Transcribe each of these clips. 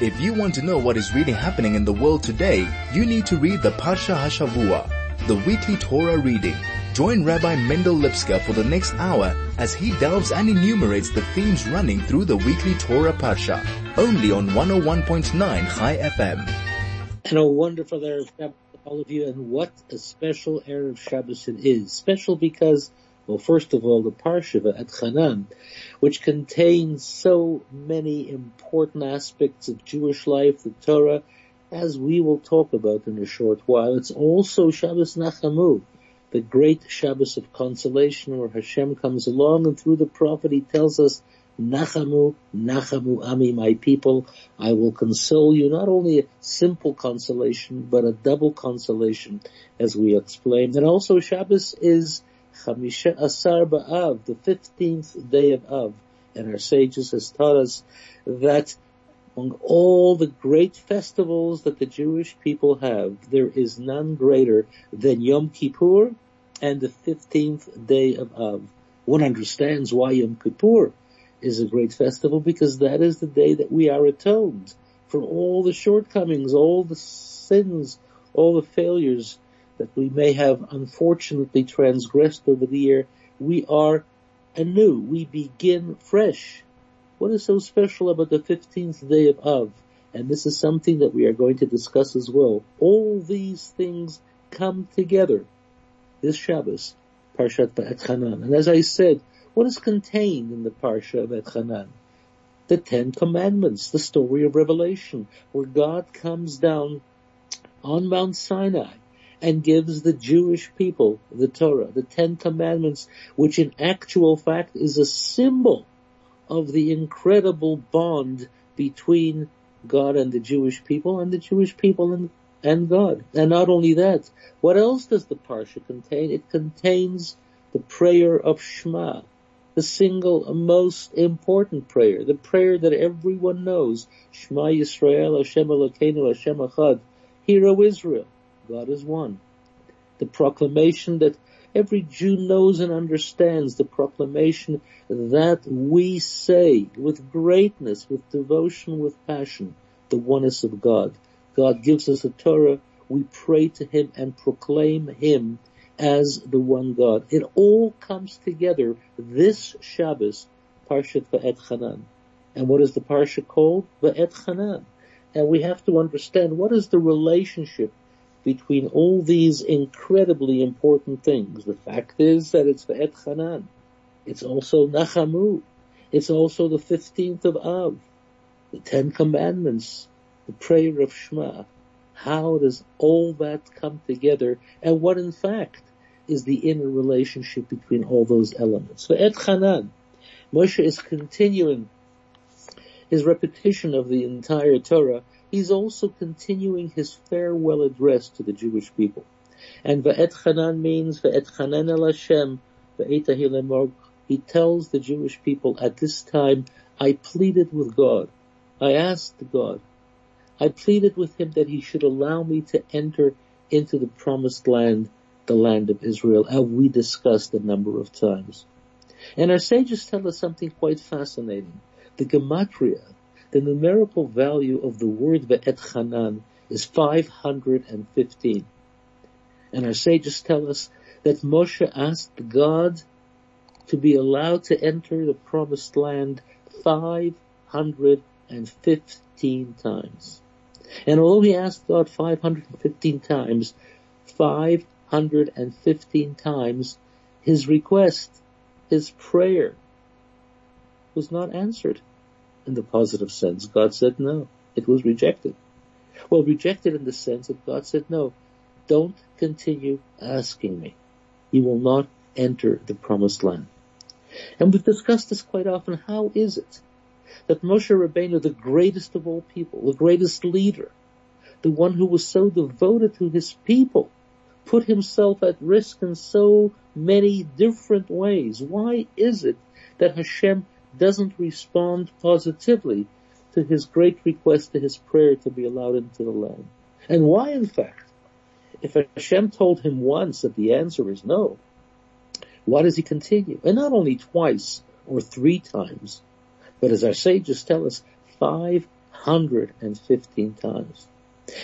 If you want to know what is really happening in the world today, you need to read the Parsha HaShavua, the weekly Torah reading. Join Rabbi Mendel Lipskar for the next hour as he delves and enumerates the themes running through the weekly Torah Parsha, only on 101.9 Chai FM. And a wonderful Erev Shabbos to all of you, and what a special Erev Shabbos it is. Special because, well, first of all, the Parshat Va'etchanan, which contains so many important aspects of Jewish life, the Torah, as we will talk about in a short while. It's also Shabbos Nachamu, the great Shabbos of consolation, where Hashem comes along and through the prophet he tells us, Nachamu, Nachamu Ami, my people, I will console you. Not only a simple consolation, but a double consolation, as we explained. And also Shabbos is Chamisha Asarba Av, the 15th day of Av. And our sages has taught us that among all the great festivals that the Jewish people have, there is none greater than Yom Kippur and the 15th day of Av. One understands why Yom Kippur is a great festival, because that is the day that we are atoned for all the shortcomings, all the sins, all the failures that we may have unfortunately transgressed over the year. We are anew. We begin fresh. What is so special about the 15th day of Av? And this is something that we are going to discuss as well. All these things come together this Shabbos, Parshat Va'etchanan. And as I said, what is contained in the Parsha Va'etchanan? The Ten Commandments, the story of Revelation, where God comes down on Mount Sinai and gives the Jewish people the Torah, the Ten Commandments, which in actual fact is a symbol of the incredible bond between God and the Jewish people, and the Jewish people and God. And not only that, what else does the Parsha contain? It contains the prayer of Shema, the single most important prayer, the prayer that everyone knows, Shema Yisrael, Hashem Elokeinu, Hashem Achad, Hear, O Israel, God is one. The proclamation that every Jew knows and understands, the proclamation that we say with greatness, with devotion, with passion, the oneness of God. God gives us a Torah. We pray to Him and proclaim Him as the one God. It all comes together this Shabbos, Parshat Va'etchanan. And what is the Parsha called? Va'etchanan. And we have to understand what is the relationship between all these incredibly important things. The fact is that it's Va'etchanan. It's also Nachamu. It's also the 15th of Av, the Ten Commandments, the prayer of Shema. How does all that come together? And what, in fact, is the inner relationship between all those elements? Va'etchanan. Moshe is continuing his repetition of the entire Torah. He's also continuing his farewell address to the Jewish people. And Va'etchanan means Va'etchanan el Hashem, Va'etahi lemor. He tells the Jewish people, at this time, I pleaded with God. I asked God. I pleaded with Him that He should allow me to enter into the promised land, the land of Israel, as we discussed a number of times. And our sages tell us something quite fascinating. The Gematria, the numerical value of the word Va'etchanan, is 515. And our sages tell us that Moshe asked God to be allowed to enter the promised land 515 times. And although he asked God 515 times, 515 times his request, his prayer, was not answered. In the positive sense, God said no. It was rejected. Well, rejected in the sense that God said no. Don't continue asking me. You will not enter the promised land. And we've discussed this quite often. How is it that Moshe Rabbeinu, the greatest of all people, the greatest leader, the one who was so devoted to his people, put himself at risk in so many different ways? Why is it that Hashem doesn't respond positively to his great request, to his prayer to be allowed into the land? And why, in fact, if Hashem told him once that the answer is no, why does he continue? And not only twice or three times, but as our sages tell us, 5 115 times.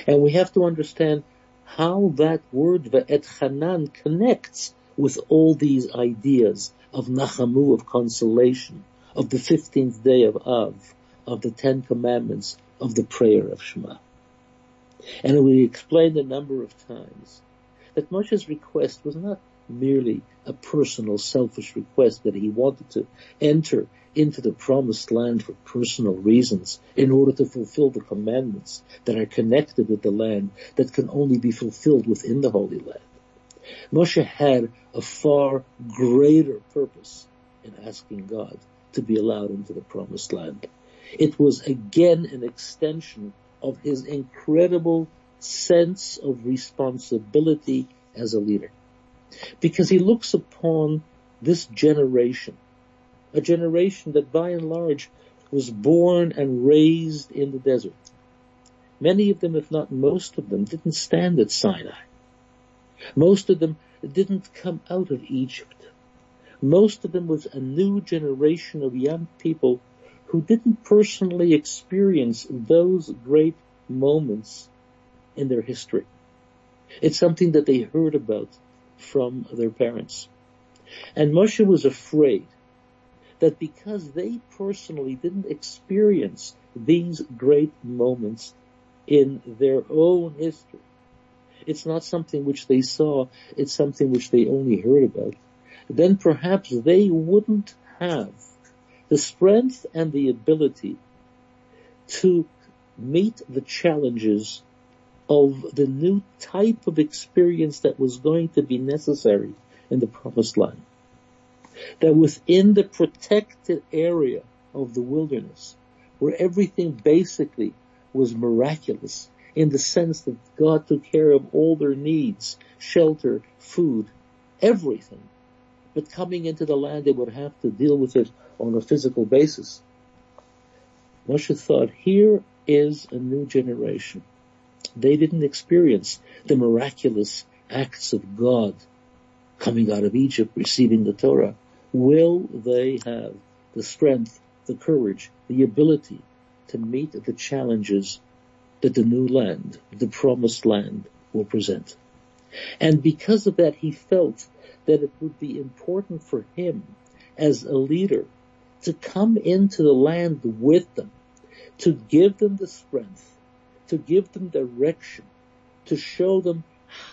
And we have to understand how that word Va'etchanan connects with all these ideas of Nachamu, of consolation, of the 15th day of Av, of the 10 commandments, of the prayer of Shema. And we explained a number of times that Moshe's request was not merely a personal, selfish request that he wanted to enter into the promised land for personal reasons in order to fulfill the commandments that are connected with the land that can only be fulfilled within the Holy Land. Moshe had a far greater purpose in asking God to be allowed into the promised land. It was again an extension of his incredible sense of responsibility as a leader. Because he looks upon this generation, a generation that by and large was born and raised in the desert. Many of them, if not most of them, didn't stand at Sinai. Most of them didn't come out of Egypt. Most of them was a new generation of young people who didn't personally experience those great moments in their history. It's something that they heard about from their parents. And Moshe was afraid that because they personally didn't experience these great moments in their own history, it's not something which they saw, it's something which they only heard about, then perhaps they wouldn't have the strength and the ability to meet the challenges of the new type of experience that was going to be necessary in the promised land. That within the protected area of the wilderness, where everything basically was miraculous, in the sense that God took care of all their needs, shelter, food, everything. But coming into the land, they would have to deal with it on a physical basis. Moshe thought, here is a new generation. They didn't experience the miraculous acts of God coming out of Egypt, receiving the Torah. Will they have the strength, the courage, the ability to meet the challenges that the new land, the promised land, will present? And because of that, he felt that it would be important for him as a leader to come into the land with them, to give them the strength, to give them direction, to show them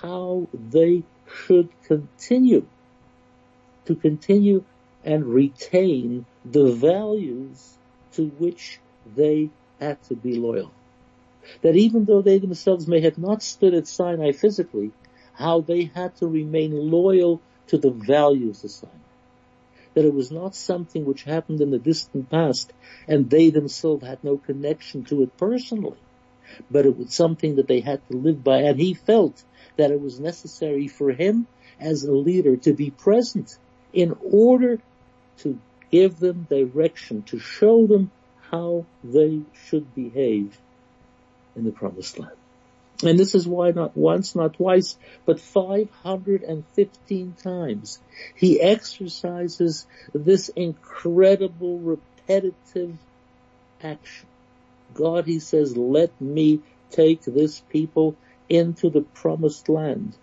how they should continue and retain the values to which they had to be loyal. That even though they themselves may have not stood at Sinai physically, how they had to remain loyal to the values of Sinai. That it was not something which happened in the distant past, and they themselves had no connection to it personally, but it was something that they had to live by, and he felt that it was necessary for him as a leader to be present in order to give them direction, to show them how they should behave in the promised land. And this is why not once, not twice, but 515 times he exercises this incredible repetitive action. God, he says, let me take this people into the promised land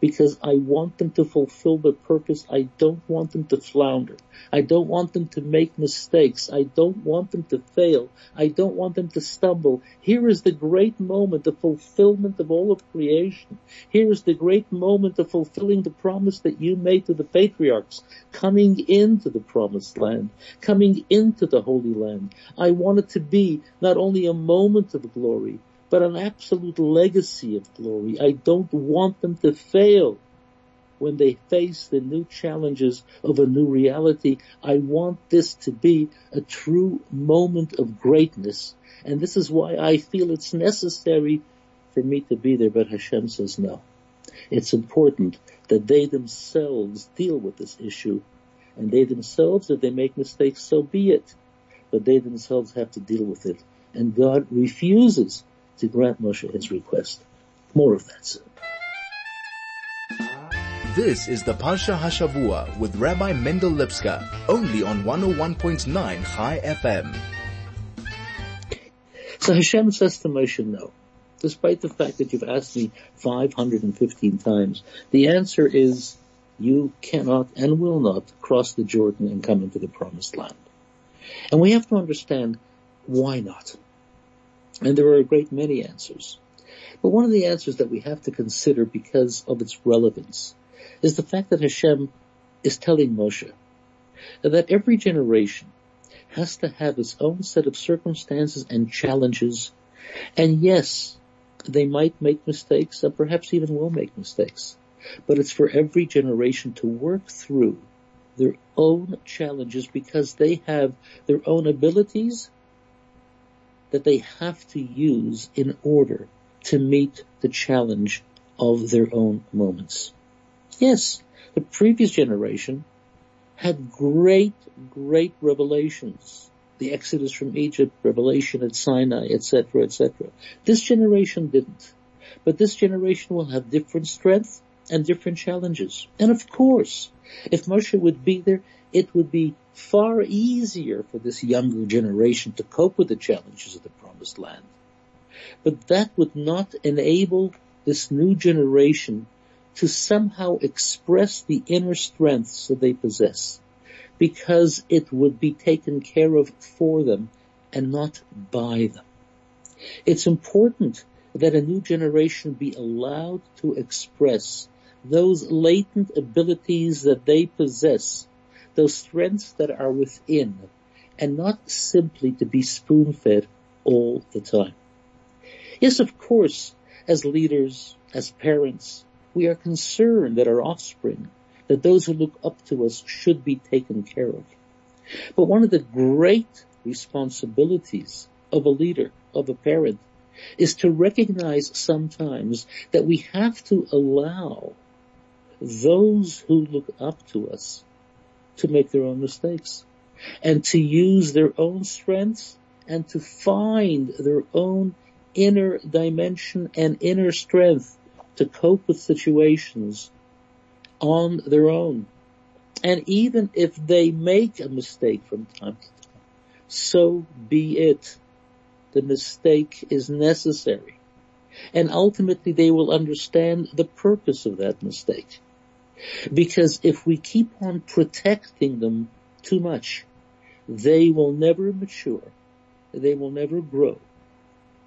because I want them to fulfill their purpose. I don't want them to flounder. I don't want them to make mistakes. I don't want them to fail. I don't want them to stumble. Here is the great moment, the fulfillment of all of creation. Here is the great moment of fulfilling the promise that you made to the patriarchs, coming into the promised land, coming into the Holy Land. I want it to be not only a moment of glory, but an absolute legacy of glory. I don't want them to fail when they face the new challenges of a new reality. I want this to be a true moment of greatness. And this is why I feel it's necessary for me to be there. But Hashem says no. It's important that they themselves deal with this issue. And they themselves, if they make mistakes, so be it. But they themselves have to deal with it. And God refuses to grant Moshe his request. More of that soon. This is the Parsha HaShavua with Rabbi Mendel Lipskar, only on 101.9 Chai FM. So Hashem says to Moshe, no. Despite the fact that you've asked me 515 times, the answer is you cannot and will not cross the Jordan and come into the Promised Land. And we have to understand why not. And there are a great many answers. But one of the answers that we have to consider because of its relevance is the fact that Hashem is telling Moshe that every generation has to have its own set of circumstances and challenges. And yes, they might make mistakes and perhaps even will make mistakes. But it's for every generation to work through their own challenges because they have their own abilities that they have to use in order to meet the challenge of their own moments. Yes, the previous generation had great revelations. The Exodus from Egypt, revelation at Sinai, etc., etc. This generation didn't. But this generation will have different strength and different challenges. And of course, if Moshe would be there, it would be far easier for this younger generation to cope with the challenges of the Promised Land. But that would not enable this new generation to somehow express the inner strengths that they possess, because it would be taken care of for them and not by them. It's important that a new generation be allowed to express those latent abilities that they possess, those strengths that are within, and not simply to be spoon-fed all the time. Yes, of course, as leaders, as parents, we are concerned that our offspring, that those who look up to us should be taken care of. But one of the great responsibilities of a leader, of a parent, is to recognize sometimes that we have to allow those who look up to us to make their own mistakes and to use their own strengths and to find their own inner dimension and inner strength to cope with situations on their own. And even if they make a mistake from time to time, so be it. The mistake is necessary. And ultimately they will understand the purpose of that mistake. Because if we keep on protecting them too much, they will never mature. They will never grow.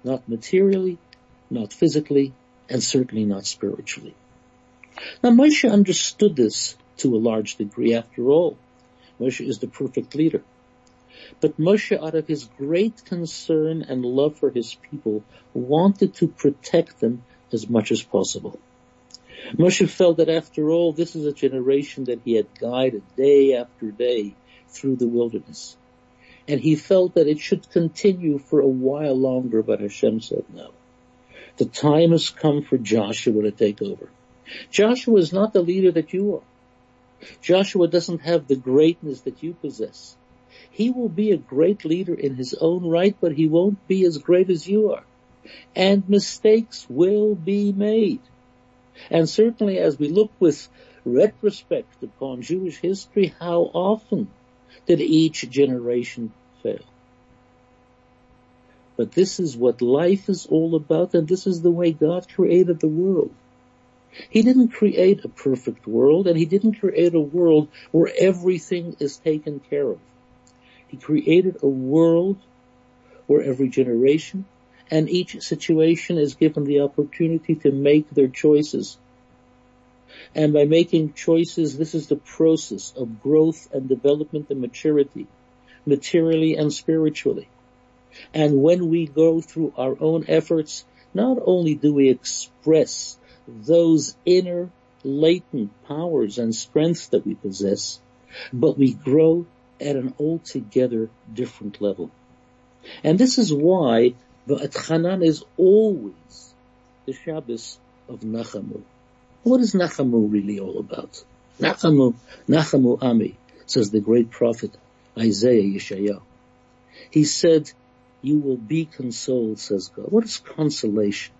Not materially, not physically, and certainly not spiritually. Now Moshe understood this to a large degree. After all, Moshe is the perfect leader. But Moshe, out of his great concern and love for his people, wanted to protect them as much as possible. Moshe felt that after all, this is a generation that he had guided day after day through the wilderness. And he felt that it should continue for a while longer, but Hashem said no. The time has come for Joshua to take over. Joshua is not the leader that you are. Joshua doesn't have the greatness that you possess. He will be a great leader in his own right, but he won't be as great as you are. And mistakes will be made. And certainly as we look with retrospect upon Jewish history, how often did each generation fail? But this is what life is all about, and this is the way God created the world. He didn't create a perfect world, and he didn't create a world where everything is taken care of. He created a world where every generation and each situation is given the opportunity to make their choices. And by making choices, this is the process of growth and development and maturity, materially and spiritually. And when we go through our own efforts, not only do we express those inner latent powers and strengths that we possess, but we grow at an altogether different level. And this is why Va'etchanan is always the Shabbos of Nachamu. What is Nachamu really all about? Nachamu Ami, says the great prophet Isaiah, Yeshayah. He said, you will be consoled, says God. What is consolation?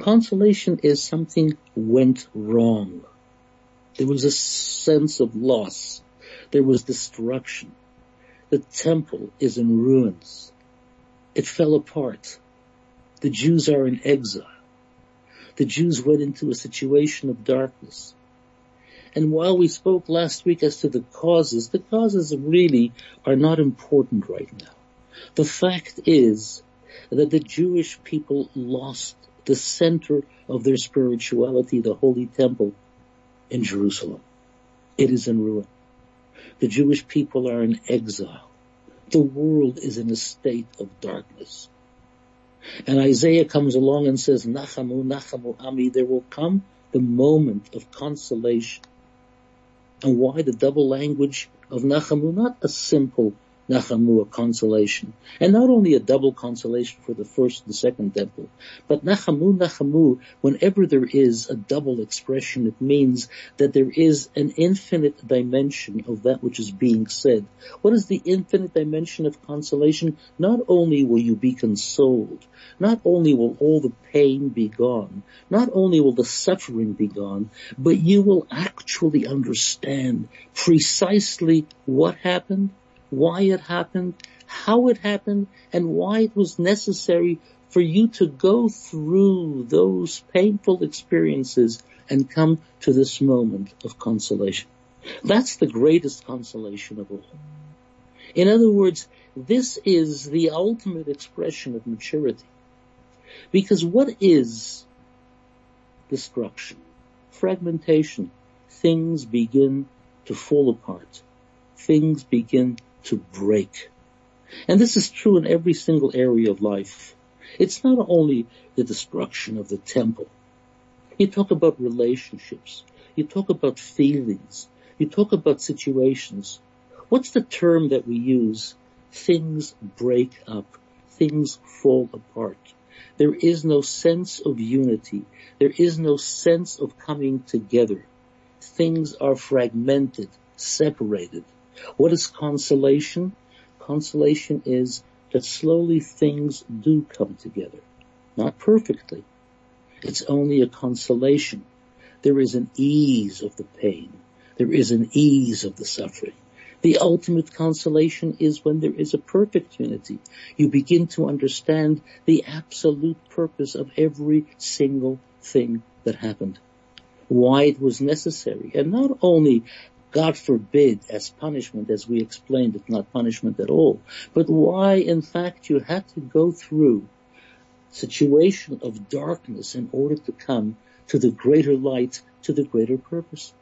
Consolation is something went wrong. There was a sense of loss. There was destruction. The temple is in ruins. It fell apart. The Jews are in exile. The Jews went into a situation of darkness. And while we spoke last week as to the causes really are not important right now. The fact is that the Jewish people lost the center of their spirituality, the Holy Temple in Jerusalem. It is in ruin. The Jewish people are in exile. The world is in a state of darkness. And Isaiah comes along and says, Nachamu, Nachamu Ami, there will come the moment of consolation. And why the double language of Nachamu? Not a simple Nachamu, a consolation. And not only a double consolation for the first and the second temple, but Nachamu, Nachamu, whenever there is a double expression, it means that there is an infinite dimension of that which is being said. What is the infinite dimension of consolation? Not only will you be consoled, not only will all the pain be gone, not only will the suffering be gone, but you will actually understand precisely what happened, why it happened, how it happened, and why it was necessary for you to go through those painful experiences and come to this moment of consolation. That's the greatest consolation of all. In other words, this is the ultimate expression of maturity. Because what is destruction? Fragmentation. Things begin to fall apart. Things begin to break. And this is true in every single area of life. It's not only the destruction of the temple. You talk about relationships. You talk about feelings. You talk about situations. What's the term that we use? Things break up. Things fall apart. There is no sense of unity. There is no sense of coming together. Things are fragmented, separated. What is consolation? Consolation is that slowly things do come together. Not perfectly. It's only a consolation. There is an ease of the pain. There is an ease of the suffering. The ultimate consolation is when there is a perfect unity. You begin to understand the absolute purpose of every single thing that happened. Why it was necessary. And not only, God forbid, as punishment, as we explained, it's not punishment at all. But why, in fact, you had to go through a situation of darkness in order to come to the greater light, to the greater purpose.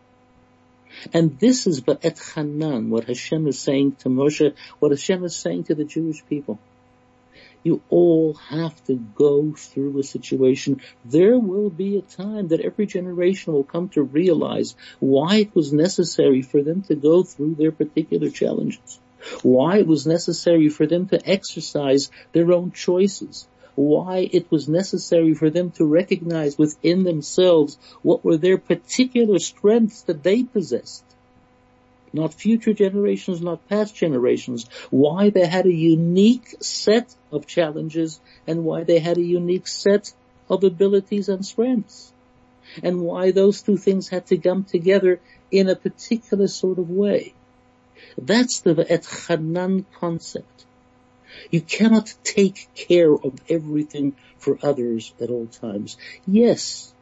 And this is Va'etchanan, what Hashem is saying to Moshe, what Hashem is saying to the Jewish people. You all have to go through a situation. There will be a time that every generation will come to realize why it was necessary for them to go through their particular challenges, why it was necessary for them to exercise their own choices, why it was necessary for them to recognize within themselves what were their particular strengths that they possessed. Not future generations, not past generations, why they had a unique set of challenges and why they had a unique set of abilities and strengths, and why those two things had to come together in a particular sort of way. That's the Va'etchanan concept. You cannot take care of everything for others at all times. Yes,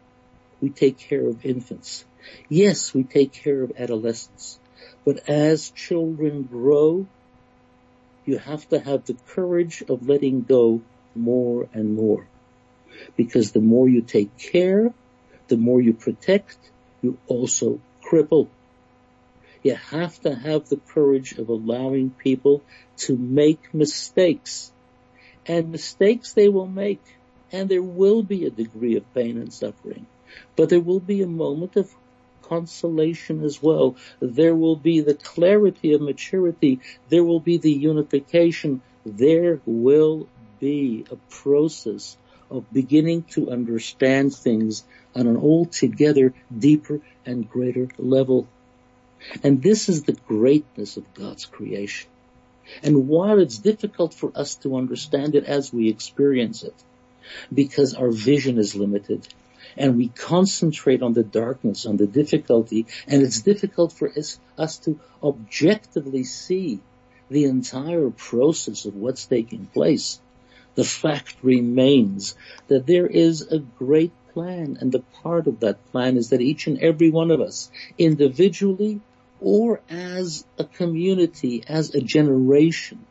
we take care of infants. Yes, we take care of adolescents. But as children grow, you have to have the courage of letting go more and more. Because the more you take care, the more you protect, you also cripple. You have to have the courage of allowing people to make mistakes. And mistakes they will make. And there will be a degree of pain and suffering. But there will be a moment of consolation as well. There will be the clarity of maturity. There will be the unification. There will be a process of beginning to understand things on an altogether deeper and greater level. And this is the greatness of God's creation. And while it's difficult for us to understand it as we experience it, because our vision is limited, and we concentrate on the darkness, on the difficulty, and it's difficult for us to objectively see the entire process of what's taking place. the fact remains that there is a great plan, and the part of that plan is that each and every one of us, individually or as a community, as a generation,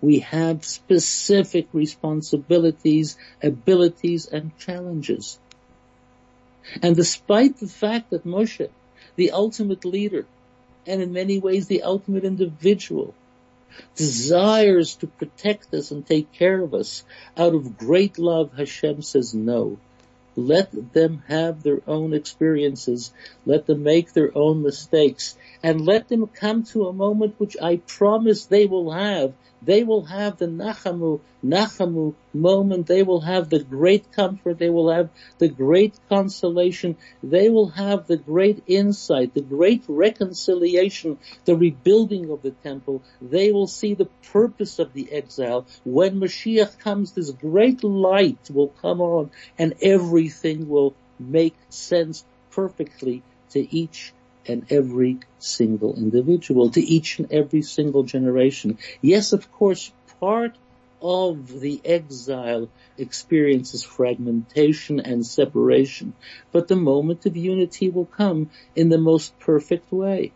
we have specific responsibilities, abilities, and challenges. And despite the fact that Moshe, the ultimate leader, and in many ways the ultimate individual, desires to protect us and take care of us, out of great love, Hashem says no. Let them have their own experiences. Let them make their own mistakes. And let them come to a moment which I promise they will have. They will have the Nachamu moment. They will have the great comfort. They will have the great consolation. They will have the great insight, the great reconciliation, the rebuilding of the temple. They will see the purpose of the exile. When Mashiach comes, this great light will come on and everything will make sense perfectly to each and every single individual, to each and every single generation. Yes, of course, part of the exile experiences fragmentation and separation, but the moment of unity will come in the most perfect way.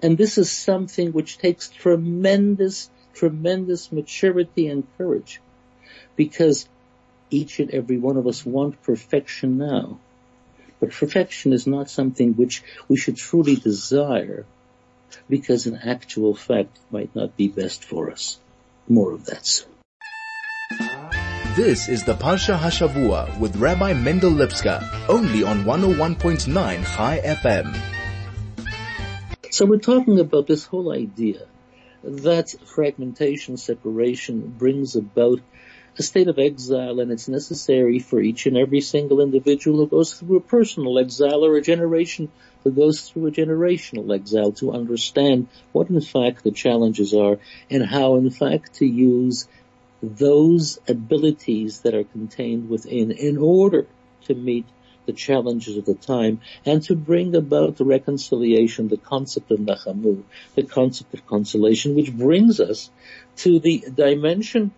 And this is something which takes tremendous, tremendous maturity and courage, because each and every one of us want perfection now. But perfection is not something which we should truly desire, because in actual fact it might not be best for us. More of that soon. This is the Parsha HaShavua with Rabbi Mendel Lipskar, only on 101.9 Chai FM. So we're talking about this whole idea that fragmentation, separation brings about a state of exile, and it's necessary for each and every single individual who goes through a personal exile or a generation who goes through a generational exile to understand what in fact the challenges are and how in fact to use those abilities that are contained within in order to meet the challenges of the time and to bring about the reconciliation, the concept of Nachamu, the concept of consolation, which brings us to the dimension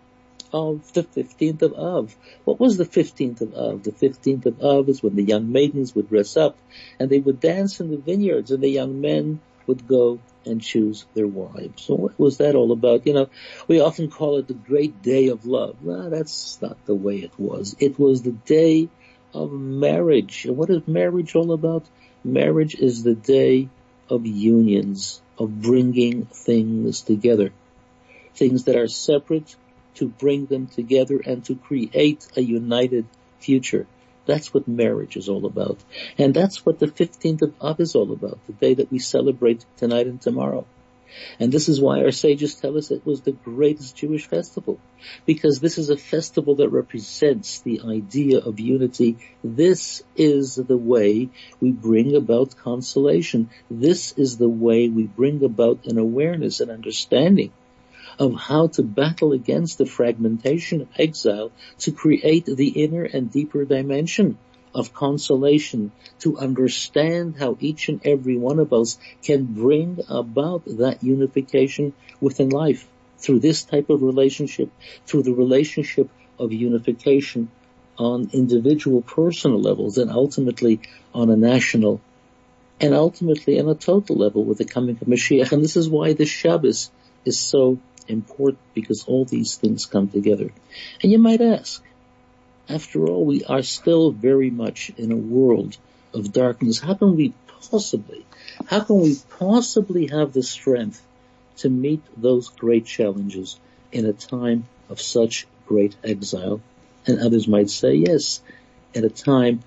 of the 15th of Av. What was the 15th of Av? The 15th of Av is when the young maidens would dress up and they would dance in the vineyards and the young men would go and choose their wives. So what was that all about? You know, we often call it the great day of love. No, that's not the way it was. It was the day of marriage. And what is marriage all about? Marriage is the day of unions, of bringing things together. Things that are separate, to bring them together and to create a united future. That's what marriage is all about. And that's what the 15th of Av is all about, the day that we celebrate tonight and tomorrow. And this is why our sages tell us it was the greatest Jewish festival, because this is a festival that represents the idea of unity. This is the way we bring about consolation. This is the way we bring about an awareness and understanding of how to battle against the fragmentation of exile, to create the inner and deeper dimension of consolation, to understand how each and every one of us can bring about that unification within life through this type of relationship, through the relationship of unification on individual personal levels and ultimately on a national and ultimately on a total level with the coming of Mashiach. And this is why the Shabbos is so important, because all these things come together. And you might ask, after all, we are still very much in a world of darkness. How can we possibly have the strength to meet those great challenges in a time of such great exile? And others might say, yes, at a time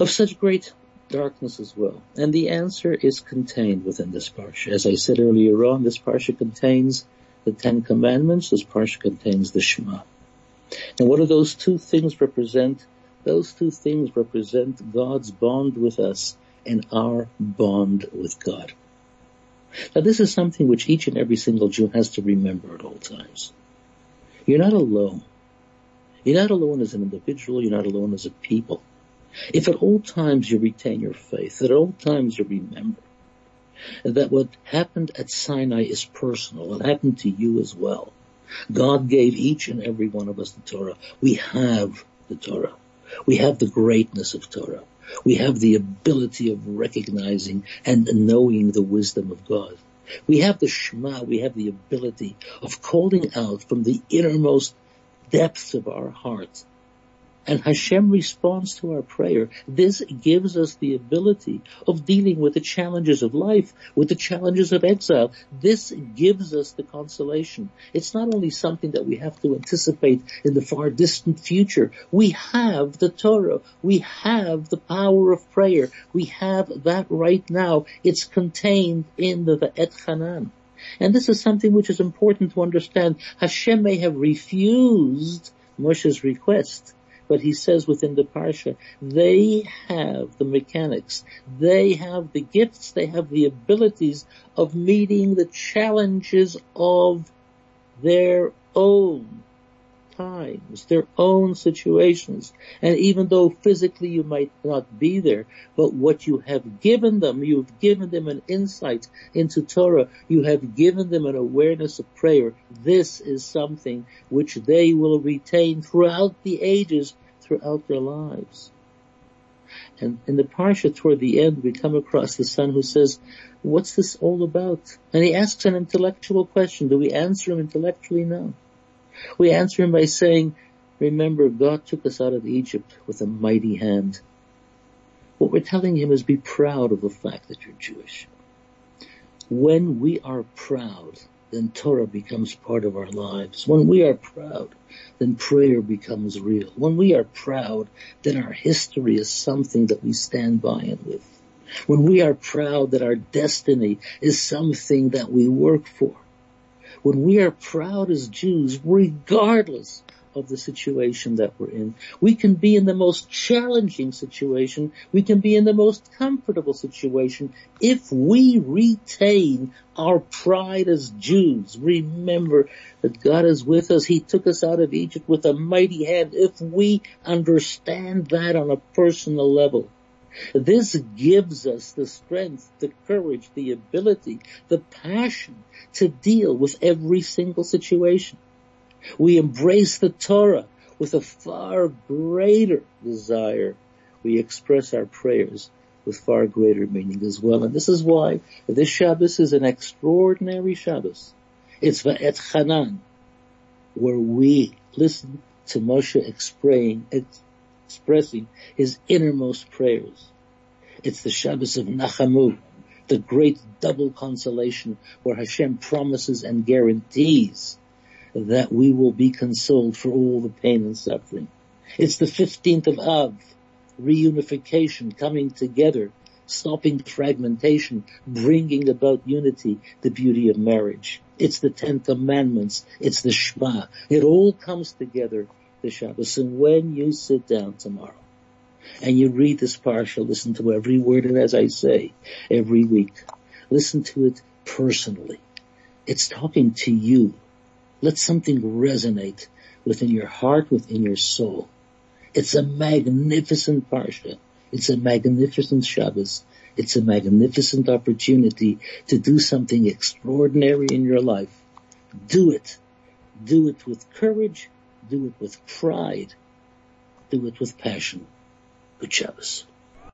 of such great darkness as well. And the answer is contained within this parsha. As I said earlier on, this parsha contains the Ten Commandments. This parsha contains the Shema. And what do those two things represent? Those two things represent God's bond with us and our bond with God. Now, this is something which each and every single Jew has to remember at all times. You're not alone. You're not alone as an individual. You're not alone as a people. If at all times you retain your faith, at all times you remember that what happened at Sinai is personal. It happened to you as well. God gave each and every one of us the Torah. We have the Torah. We have the greatness of Torah. We have the ability of recognizing and knowing the wisdom of God. We have the Shema. We have the ability of calling out from the innermost depths of our hearts. And Hashem responds to our prayer. This gives us the ability of dealing with the challenges of life, with the challenges of exile. This gives us the consolation. It's not only something that we have to anticipate in the far distant future. We have the Torah. We have the power of prayer. We have that right now. It's contained in the Va'etchanan. And this is something which is important to understand. Hashem may have refused Moshe's request. But he says within the Parsha, they have the mechanics, they have the gifts, they have the abilities of meeting the challenges of their own times, their own situations. And even though physically you might not be there, but what you have given them, you've given them an insight into Torah, you have given them an awareness of prayer. This is something which they will retain throughout the ages, throughout their lives. And in the Parsha toward the end, we come across the son who says, what's this all about? And he asks an intellectual question. Do we answer him intellectually? No. We answer him by saying, remember, God took us out of Egypt with a mighty hand. What we're telling him is be proud of the fact that you're Jewish. When we are proud, then Torah becomes part of our lives. When we are proud, then prayer becomes real. When we are proud, then our history is something that we stand by and with. When we are proud that our destiny is something that we work for. When we are proud as Jews, regardless of the situation that we're in, we can be in the most challenging situation, we can be in the most comfortable situation, if we retain our pride as Jews. Remember that God is with us. He took us out of Egypt with a mighty hand. If we understand that on a personal level, this gives us the strength, the courage, the ability, the passion to deal with every single situation. We embrace the Torah with a far greater desire. We express our prayers with far greater meaning as well. And this is why this Shabbos is an extraordinary Shabbos. It's Va'etchanan, where we listen to Moshe expressing his innermost prayers. It's the Shabbos of Nachamu, the great double consolation where Hashem promises and guarantees that we will be consoled for all the pain and suffering. It's the 15th of Av, reunification, coming together, stopping fragmentation, bringing about unity, the beauty of marriage. It's the 10 commandments. It's the Shema. It all comes together, the Shabbos. And when you sit down tomorrow and you read this parsha, listen to every word, and as I say every week, listen to it personally. It's talking to you. Let something resonate within your heart, within your soul. It's a magnificent parsha. It's a magnificent Shabbos. It's a magnificent opportunity to do something extraordinary in your life. Do it. Do it with courage. Do it with pride. Do it with passion. Good Shabbos.